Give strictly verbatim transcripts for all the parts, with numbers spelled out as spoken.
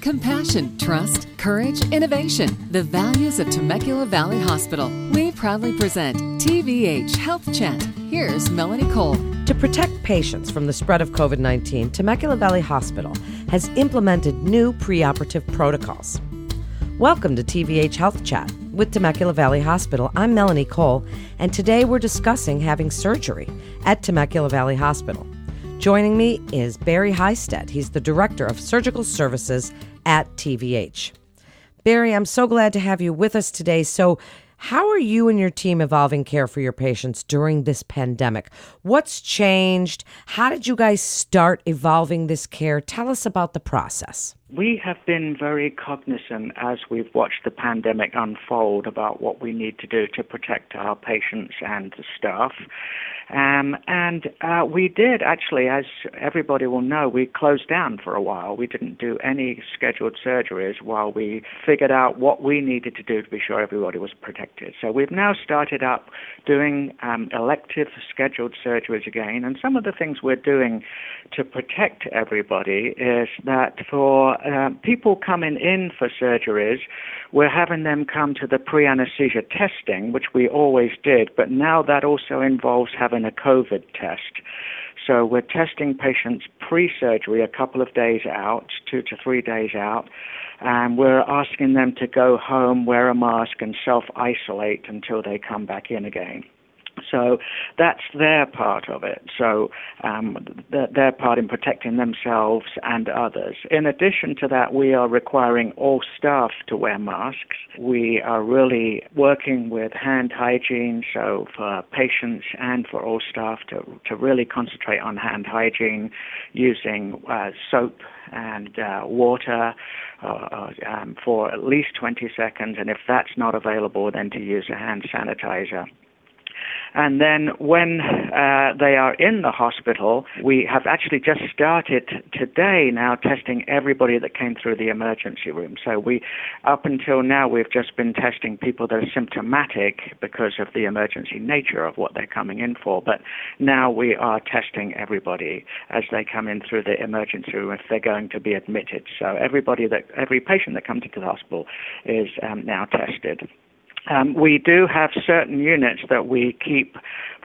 compassion, trust, courage, innovation, the values of Temecula Valley Hospital. We proudly present T V H Health Chat. Here's Melanie Cole. To protect patients from the spread of COVID nineteen, Temecula Valley Hospital has implemented new preoperative protocols. Welcome to T V H Health Chat with Temecula Valley Hospital. I'm Melanie Cole, and today we're discussing having surgery at Temecula Valley Hospital. Joining me is Barry Highsted. He's the Director of Surgical Services at T V H. Barry, I'm so glad to have you with us today. So how are you and your team evolving care for your patients during this pandemic? What's changed? How did you guys start evolving this care? Tell us about the process. We have been very cognizant as we've watched the pandemic unfold about what we need to do to protect our patients and the staff. Um, and uh, we did actually, as everybody will know, we closed down for a while. We didn't do any scheduled surgeries while we figured out what we needed to do to be sure everybody was protected. So we've now started up doing um, elective scheduled surgeries again. And some of the things we're doing to protect everybody is that for uh, people coming in for surgeries, we're having them come to the pre-anesthesia testing, which we always did. But now that also involves having a COVID test. So we're testing patients pre-surgery a couple of days out, two to three days out, and we're asking them to go home, wear a mask, and self-isolate until they come back in again. So that's their part of it. So um, th- their part in protecting themselves and others. In addition to that, we are requiring all staff to wear masks. We are really working with hand hygiene, so for patients and for all staff to, to really concentrate on hand hygiene using uh, soap and uh, water uh, um, for at least twenty seconds. And if that's not available, then to use a hand sanitizer. And then when uh, they are in the hospital, we have actually just started today now testing everybody that came through the emergency room. So we, up until now, we've just been testing people that are symptomatic because of the emergency nature of what they're coming in for. But now we are testing everybody as they come in through the emergency room if they're going to be admitted. So everybody that, every patient that comes into the hospital is um, now tested. Um, we do have certain units that we keep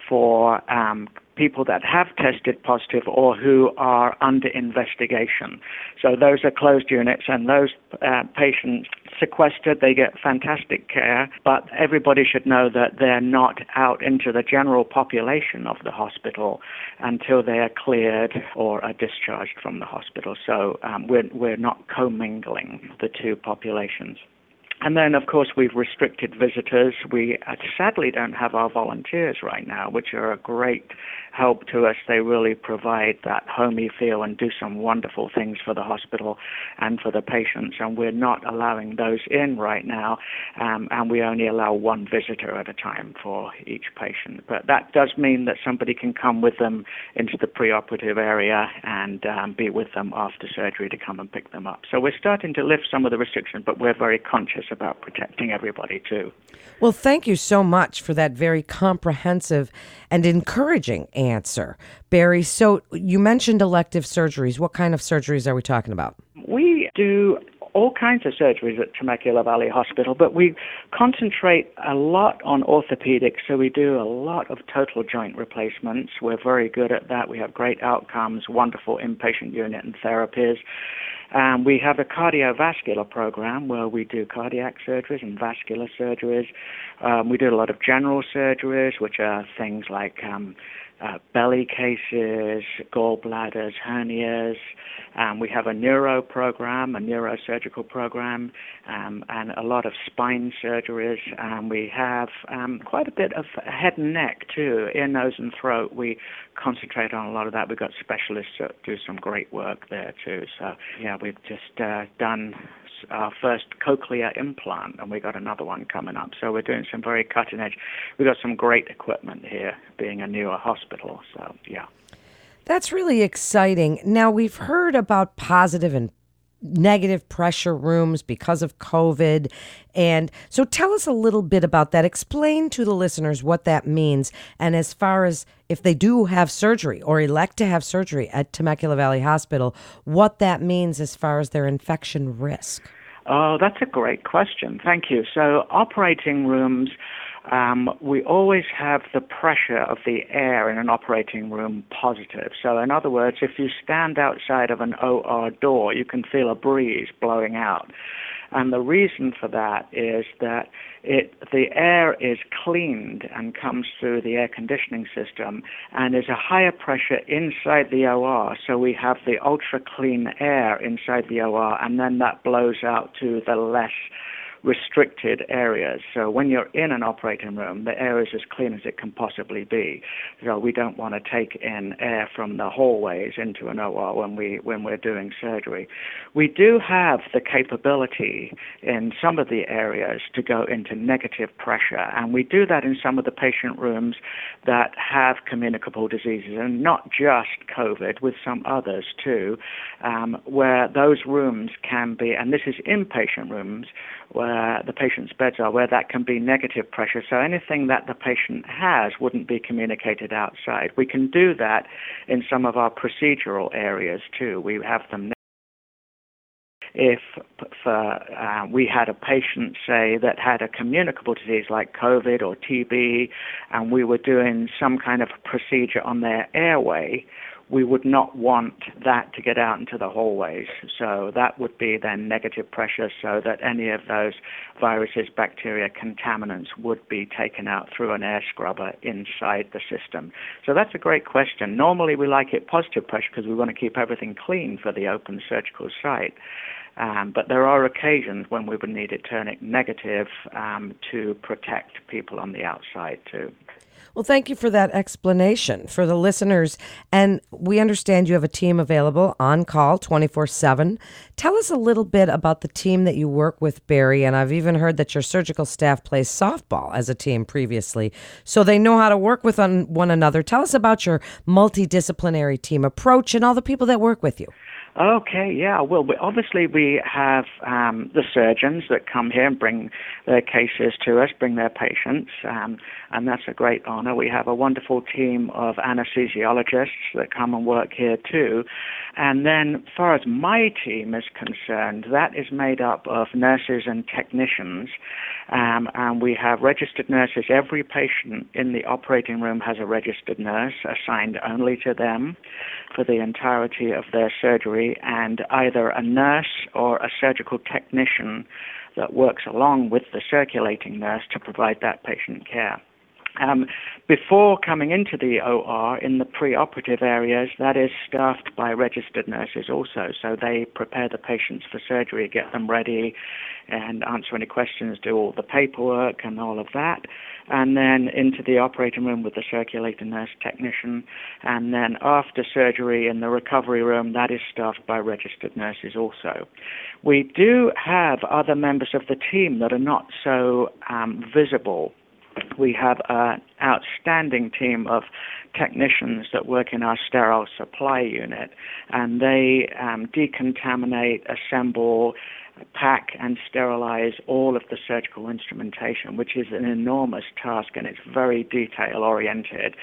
for um, people that have tested positive or who are under investigation. So those are closed units, and those uh, patients sequestered, they get fantastic care, but everybody should know that they're not out into the general population of the hospital until they are cleared or are discharged from the hospital. So um, we're, we're not commingling the two populations. And then, of course, we've restricted visitors. We sadly don't have our volunteers right now, which are a great help to us. They really provide that homey feel and do some wonderful things for the hospital and for the patients. And we're not allowing those in right now. Um, and we only allow one visitor at a time for each patient. But that does mean that somebody can come with them into the preoperative area and um, be with them after surgery to come and pick them up. So we're starting to lift some of the restrictions, but we're very conscious about protecting everybody too. Well, thank you so much for that very comprehensive and encouraging answer, Barry. So you mentioned elective surgeries. What kind of surgeries are we talking about? We do all kinds of surgeries at Temecula Valley Hospital, but we concentrate a lot on orthopedics, so we do a lot of total joint replacements. We're very good at that. We have great outcomes, wonderful inpatient unit and therapies. Um, we have a cardiovascular program where we do cardiac surgeries and vascular surgeries. Um, we do a lot of general surgeries, which are things like um, uh, belly cases, gallbladders, hernias. Um, we have a neuro program, a neurosurgical program, um, and a lot of spine surgeries. Um, we have um, quite a bit of head and neck, too, ear, nose, and throat. We concentrate on a lot of that. We've got specialists that do some great work there, too. So, yeah. We've just uh, done our first cochlear implant, and we got another one coming up. So we're doing some very cutting edge. We've got some great equipment here, being a newer hospital. So, yeah. That's really exciting. Now, we've heard about positive and negative pressure rooms because of COVID. And so tell us a little bit about that. Explain to the listeners what that means. And as far as if they do have surgery or elect to have surgery at Temecula Valley Hospital, what that means as far as their infection risk. Oh, that's a great question. Thank you. So operating rooms, um, we always have the pressure of the air in an operating room positive. So in other words, if you stand outside of an O R door, you can feel a breeze blowing out. And the reason for that is that it the air is cleaned and comes through the air conditioning system, and there's a higher pressure inside the O R, so we have the ultra-clean air inside the O R, and then that blows out to the less restricted areas. So when you're in an operating room, the air is as clean as it can possibly be. So we don't want to take in air from the hallways into an O R when, we, when we're doing surgery. We do have the capability in some of the areas to go into negative pressure, and we do that in some of the patient rooms that have communicable diseases, and not just COVID, with some others too, um, where those rooms can be, and this is inpatient rooms, where Uh, the patient's beds are, where that can be negative pressure. So anything that the patient has wouldn't be communicated outside. We can do that in some of our procedural areas too. We have them. If for, uh, we had a patient, say, that had a communicable disease like COVID or T B, and we were doing some kind of procedure on their airway, we would not want that to get out into the hallways. So that would be then negative pressure, so that any of those viruses, bacteria, contaminants would be taken out through an air scrubber inside the system. So that's a great question. Normally we like it positive pressure because we want to keep everything clean for the open surgical site. Um, but there are occasions when we would need it turning negative um, to protect people on the outside too. Well, thank you for that explanation for the listeners. And we understand you have a team available on call twenty-four seven. Tell us a little bit about the team that you work with, Barry. And I've even heard that your surgical staff plays softball as a team previously, so they know how to work with on one another. Tell us about your multidisciplinary team approach and all the people that work with you. Okay, yeah, well, we, obviously we have um, the surgeons that come here and bring their cases to us, bring their patients, um, and that's a great honor. We have a wonderful team of anesthesiologists that come and work here too. And then as far as my team is concerned, that is made up of nurses and technicians, um, and we have registered nurses. Every patient in the operating room has a registered nurse assigned only to them for the entirety of their surgery, and either a nurse or a surgical technician that works along with the circulating nurse to provide that patient care. Um, before coming into the O R, in the preoperative areas, that is staffed by registered nurses also, so they prepare the patients for surgery, get them ready and answer any questions, do all the paperwork and all of that, and then into the operating room with the circulating nurse technician, and then after surgery in the recovery room, that is staffed by registered nurses also. We do have other members of the team that are not so um, visible. We have an outstanding team of technicians that work in our sterile supply unit, and they um, decontaminate, assemble, pack and sterilize all of the surgical instrumentation, which is an enormous task, and it's very detail-oriented.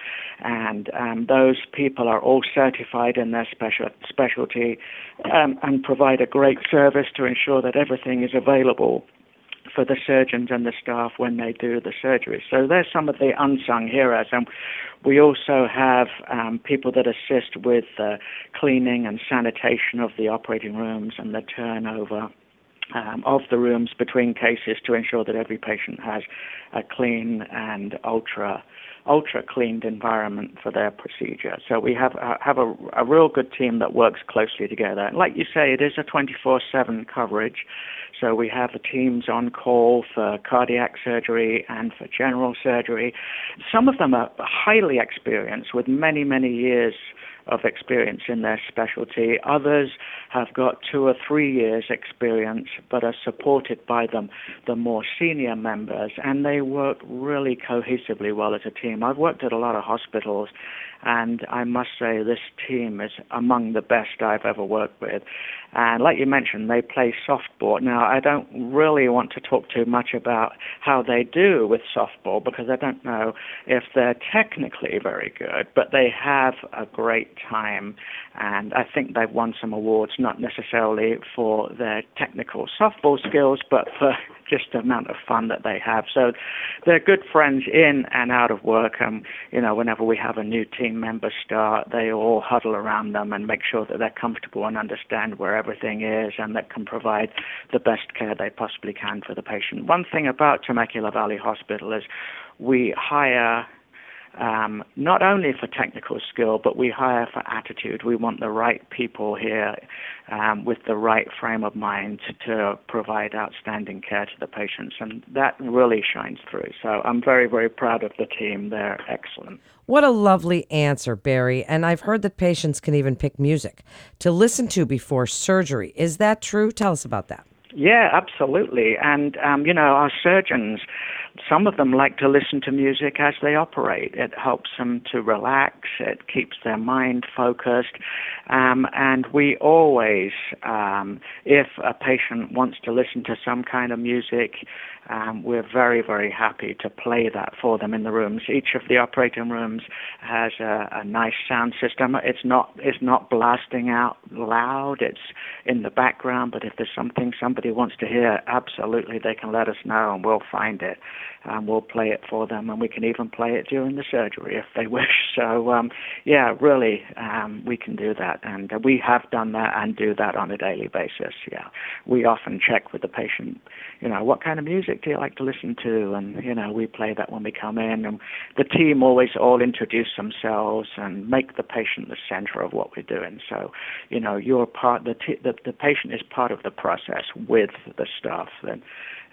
And um, those people are all certified in their special specialty um, and provide a great service to ensure that everything is available for the surgeons and the staff when they do the surgery. So there's some of the unsung heroes. And we also have um, people that assist with the uh, cleaning and sanitation of the operating rooms and the turnover um, of the rooms between cases to ensure that every patient has a clean and ultra ultra cleaned environment for their procedure. So we have uh, have a, a real good team that works closely together. And like you say, it is a twenty-four seven coverage. So we have the teams on call for cardiac surgery and for general surgery. Some of them are highly experienced with many, many years of experience in their specialty. Others have got two or three years experience but are supported by them, the more senior members, and they work really cohesively well as a team. I've worked at a lot of hospitals, and I must say this team is among the best I've ever worked with. And like you mentioned, they play softball. Now, I don't really want to talk too much about how they do with softball because I don't know if they're technically very good, but they have a great time. And I think they've won some awards, not necessarily for their technical softball skills, but for just the amount of fun that they have. So they're good friends in and out of work. And, you know, whenever we have a new team member start, they all huddle around them and make sure that they're comfortable and understand where everything is and that can provide the best care they possibly can for the patient. One thing about Temecula Valley Hospital is we hire Um, not only for technical skill, but we hire for attitude. We want the right people here um, with the right frame of mind to provide outstanding care to the patients, and that really shines through. So I'm very, very proud of the team. They're excellent. What a lovely answer, Barry. And I've heard that patients can even pick music to listen to before surgery. Is that true? Tell us about that. Yeah, absolutely. And, um, you know, our surgeons, some of them like to listen to music as they operate. It helps them to relax. It keeps their mind focused. Um, and we always, um, if a patient wants to listen to some kind of music, um, we're very, very happy to play that for them in the rooms. Each of the operating rooms has a, a nice sound system. It's not, it's not blasting out loud. It's in the background. But if there's something somebody wants to hear, absolutely, they can let us know and we'll find it. And we'll play it for them, and we can even play it during the surgery if they wish. So, um, yeah, really, um, we can do that. And uh, we have done that and do that on a daily basis, yeah. We often check with the patient, you know, what kind of music do you like to listen to? And, you know, we play that when we come in. And the team always all introduce themselves and make the patient the center of what we're doing. So, you know, you're part, the, t- the, the patient is part of the process with the staff. And,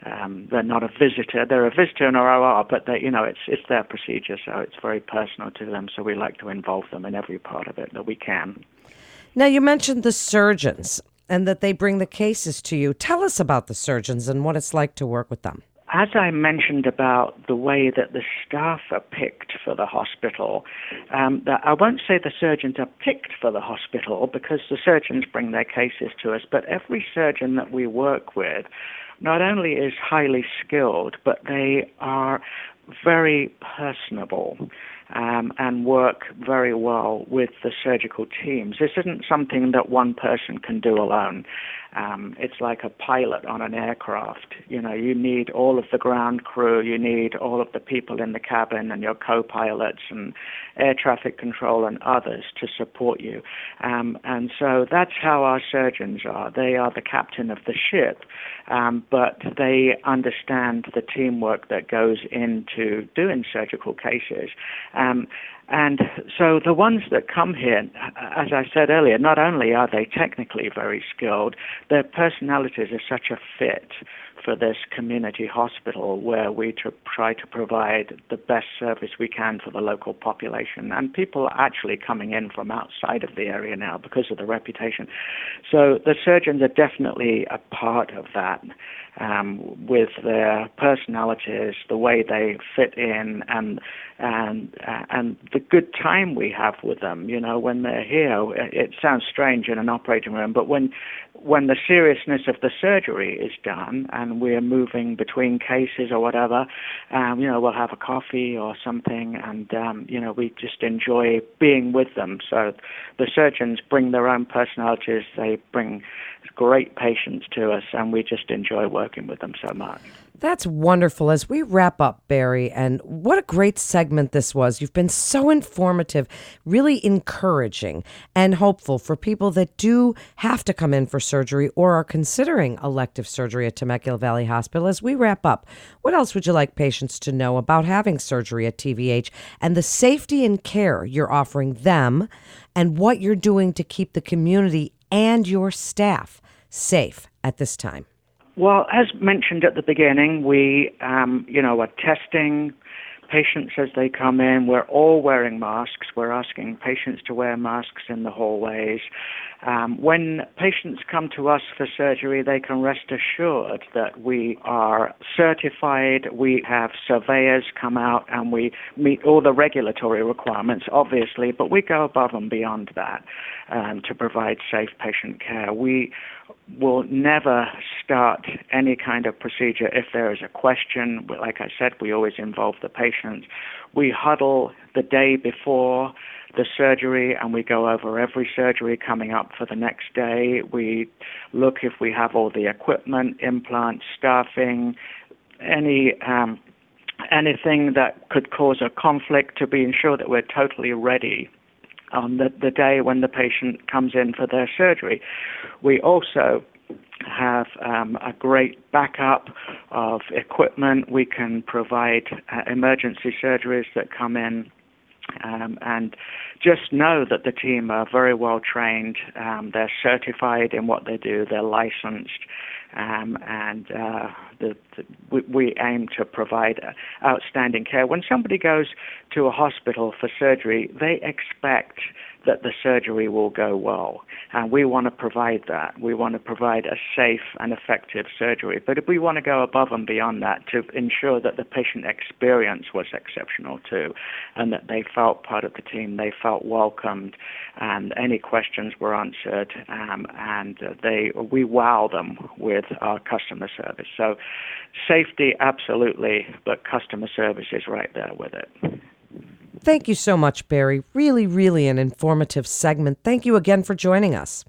Um, they're not a visitor. They're a visitor in our O R, but they, you know, it's it's their procedure, so it's very personal to them. So we like to involve them in every part of it that we can. Now, you mentioned the surgeons and that they bring the cases to you. Tell us about the surgeons and what it's like to work with them. As I mentioned about the way that the staff are picked for the hospital, um, the, I won't say the surgeons are picked for the hospital because the surgeons bring their cases to us, but every surgeon that we work with not only is highly skilled, but they are very personable um, and work very well with the surgical teams. This isn't something that one person can do alone. Um, it's like a pilot on an aircraft. You know, you need all of the ground crew, you need all of the people in the cabin and your co-pilots and air traffic control and others to support you. Um, and so that's how our surgeons are. They are the captain of the ship, um, but they understand the teamwork that goes into doing surgical cases. Um, And so the ones that come here, as I said earlier, not only are they technically very skilled, their personalities are such a fit for this community hospital where we to try to provide the best service we can for the local population. And people are actually coming in from outside of the area now because of the reputation. So the surgeons are definitely a part of that um, with their personalities, the way they fit in, and and uh, and the good time we have with them. You know, when they're here, it sounds strange in an operating room, but when when the seriousness of the surgery is done and we're moving between cases or whatever, um, you know, we'll have a coffee or something, and, um, you know, we just enjoy being with them. So the surgeons bring their own personalities. They bring great patients to us, and we just enjoy working with them so much. That's wonderful. As we wrap up, Barry, and what a great segment this was. You've been so informative, really encouraging and hopeful for people that do have to come in for surgery or are considering elective surgery at Temecula Valley Hospital. As we wrap up, what else would you like patients to know about having surgery at T V H and the safety and care you're offering them and what you're doing to keep the community and your staff safe at this time? Well, as mentioned at the beginning, we, um, you know, are testing patients as they come in. We're all wearing masks. We're asking patients to wear masks in the hallways. Um, when patients come to us for surgery, they can rest assured that we are certified. We have surveyors come out and we meet all the regulatory requirements, obviously, but we go above and beyond that um, to provide safe patient care. We will never start any kind of procedure if there is a question. Like I said, we always involve the patient. We huddle the day before the surgery and we go over every surgery coming up for the next day. We look if we have all the equipment, implants, staffing, any um, anything that could cause a conflict to be ensure that we're totally ready on the, the day when the patient comes in for their surgery. We also have um, a great backup of equipment. We can provide uh, emergency surgeries that come in, um, and just know that the team are very well trained. Um, they're certified in what they do. They're licensed, um, and uh, the, the, we, we aim to provide outstanding care. When somebody goes to a hospital for surgery, they expect that the surgery will go well, and we want to provide that. We want to provide a safe and effective surgery, but we want to go above and beyond that to ensure that the patient experience was exceptional too, and that they felt part of the team, they felt welcomed, and any questions were answered, um, and they we wow them with our customer service. So safety, absolutely, but customer service is right there with it. Thank you so much, Barry. Really, really an informative segment. Thank you again for joining us.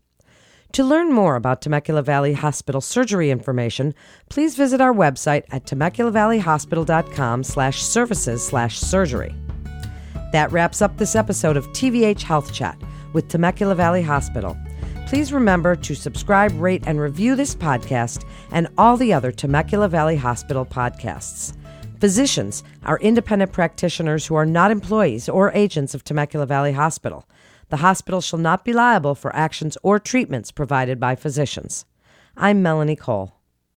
To learn more about Temecula Valley Hospital surgery information, please visit our website at temecula valley hospital dot com slash services slash surgery. That wraps up this episode of T V H Health Chat with Temecula Valley Hospital. Please remember to subscribe, rate, and review this podcast and all the other Temecula Valley Hospital podcasts. Physicians are independent practitioners who are not employees or agents of Temecula Valley Hospital. The hospital shall not be liable for actions or treatments provided by physicians. I'm Melanie Cole.